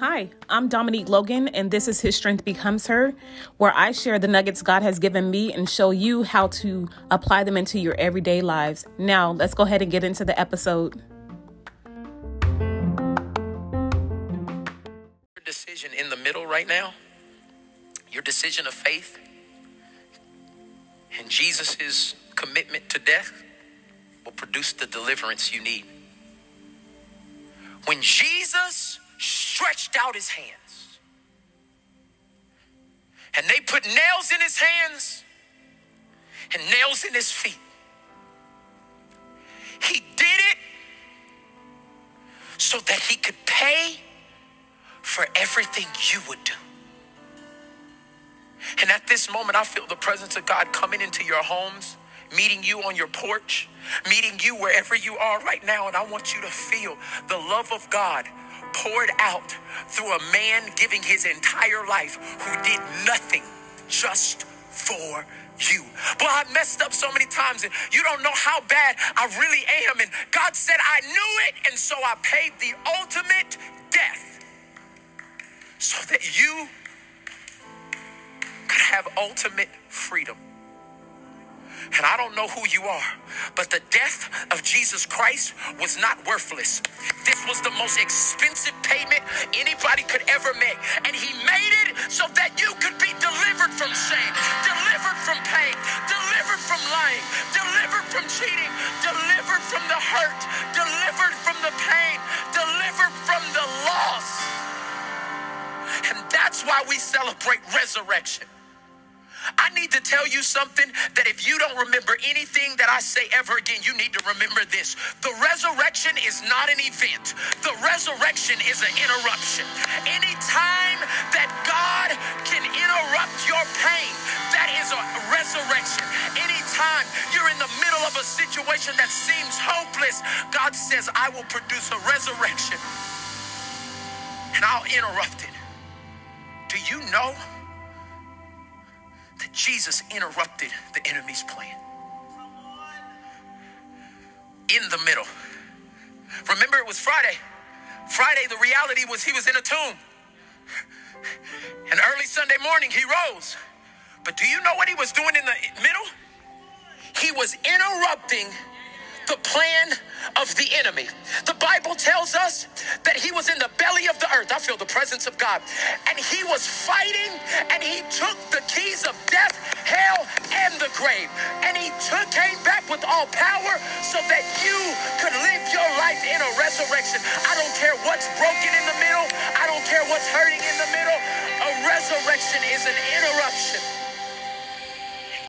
Hi, I'm Dominique Logan, and this is His Strength Becomes Her, where I share the nuggets God has given me and show you how to apply them into your everyday lives. Now, let's go ahead and get into the episode. Your decision in the middle right now, your decision of faith, and Jesus' commitment to death will produce the deliverance you need. When Jesus stretched out his hands and they put nails in his hands and nails in his feet, he did it so that he could pay for everything you would do. And at this moment, I feel the presence of God coming into your homes, meeting you on your porch, meeting you wherever you are right now. And I want you to feel the love of God poured out through a man giving his entire life who did nothing just for you. Boy, I messed up so many times, and you don't know how bad I really am. And God said, I knew it, and so I paid the ultimate death so that you could have ultimate freedom. And I don't know who you are, but the death of Jesus Christ was not worthless. This was the most expensive payment anybody could ever make. And he made it so that you could be delivered from shame, delivered from pain, delivered from lying, delivered from cheating, delivered from the hurt, delivered from the pain, delivered from the loss. And that's why we celebrate resurrection. I need to tell you something that if you don't remember anything that I say ever again, you need to remember this. The resurrection is not an event. The resurrection is an interruption. Anytime that God can interrupt your pain, that is a resurrection. Anytime you're in the middle of a situation that seems hopeless, God says, I will produce a resurrection and I'll interrupt it. Do you know that Jesus interrupted the enemy's plan? In the middle. Remember, it was Friday. Friday, the reality was he was in a tomb. And early Sunday morning, he rose. But do you know what he was doing in the middle? He was interrupting the plan of the enemy. The Bible tells us that he was in the belly of the earth. I feel the presence of God. And he was fighting, and he took the keys of death, hell, and the grave. And he came back with all power so that you could live your life in a resurrection. I don't care what's broken in the middle. I don't care what's hurting in the middle. A resurrection is an interruption.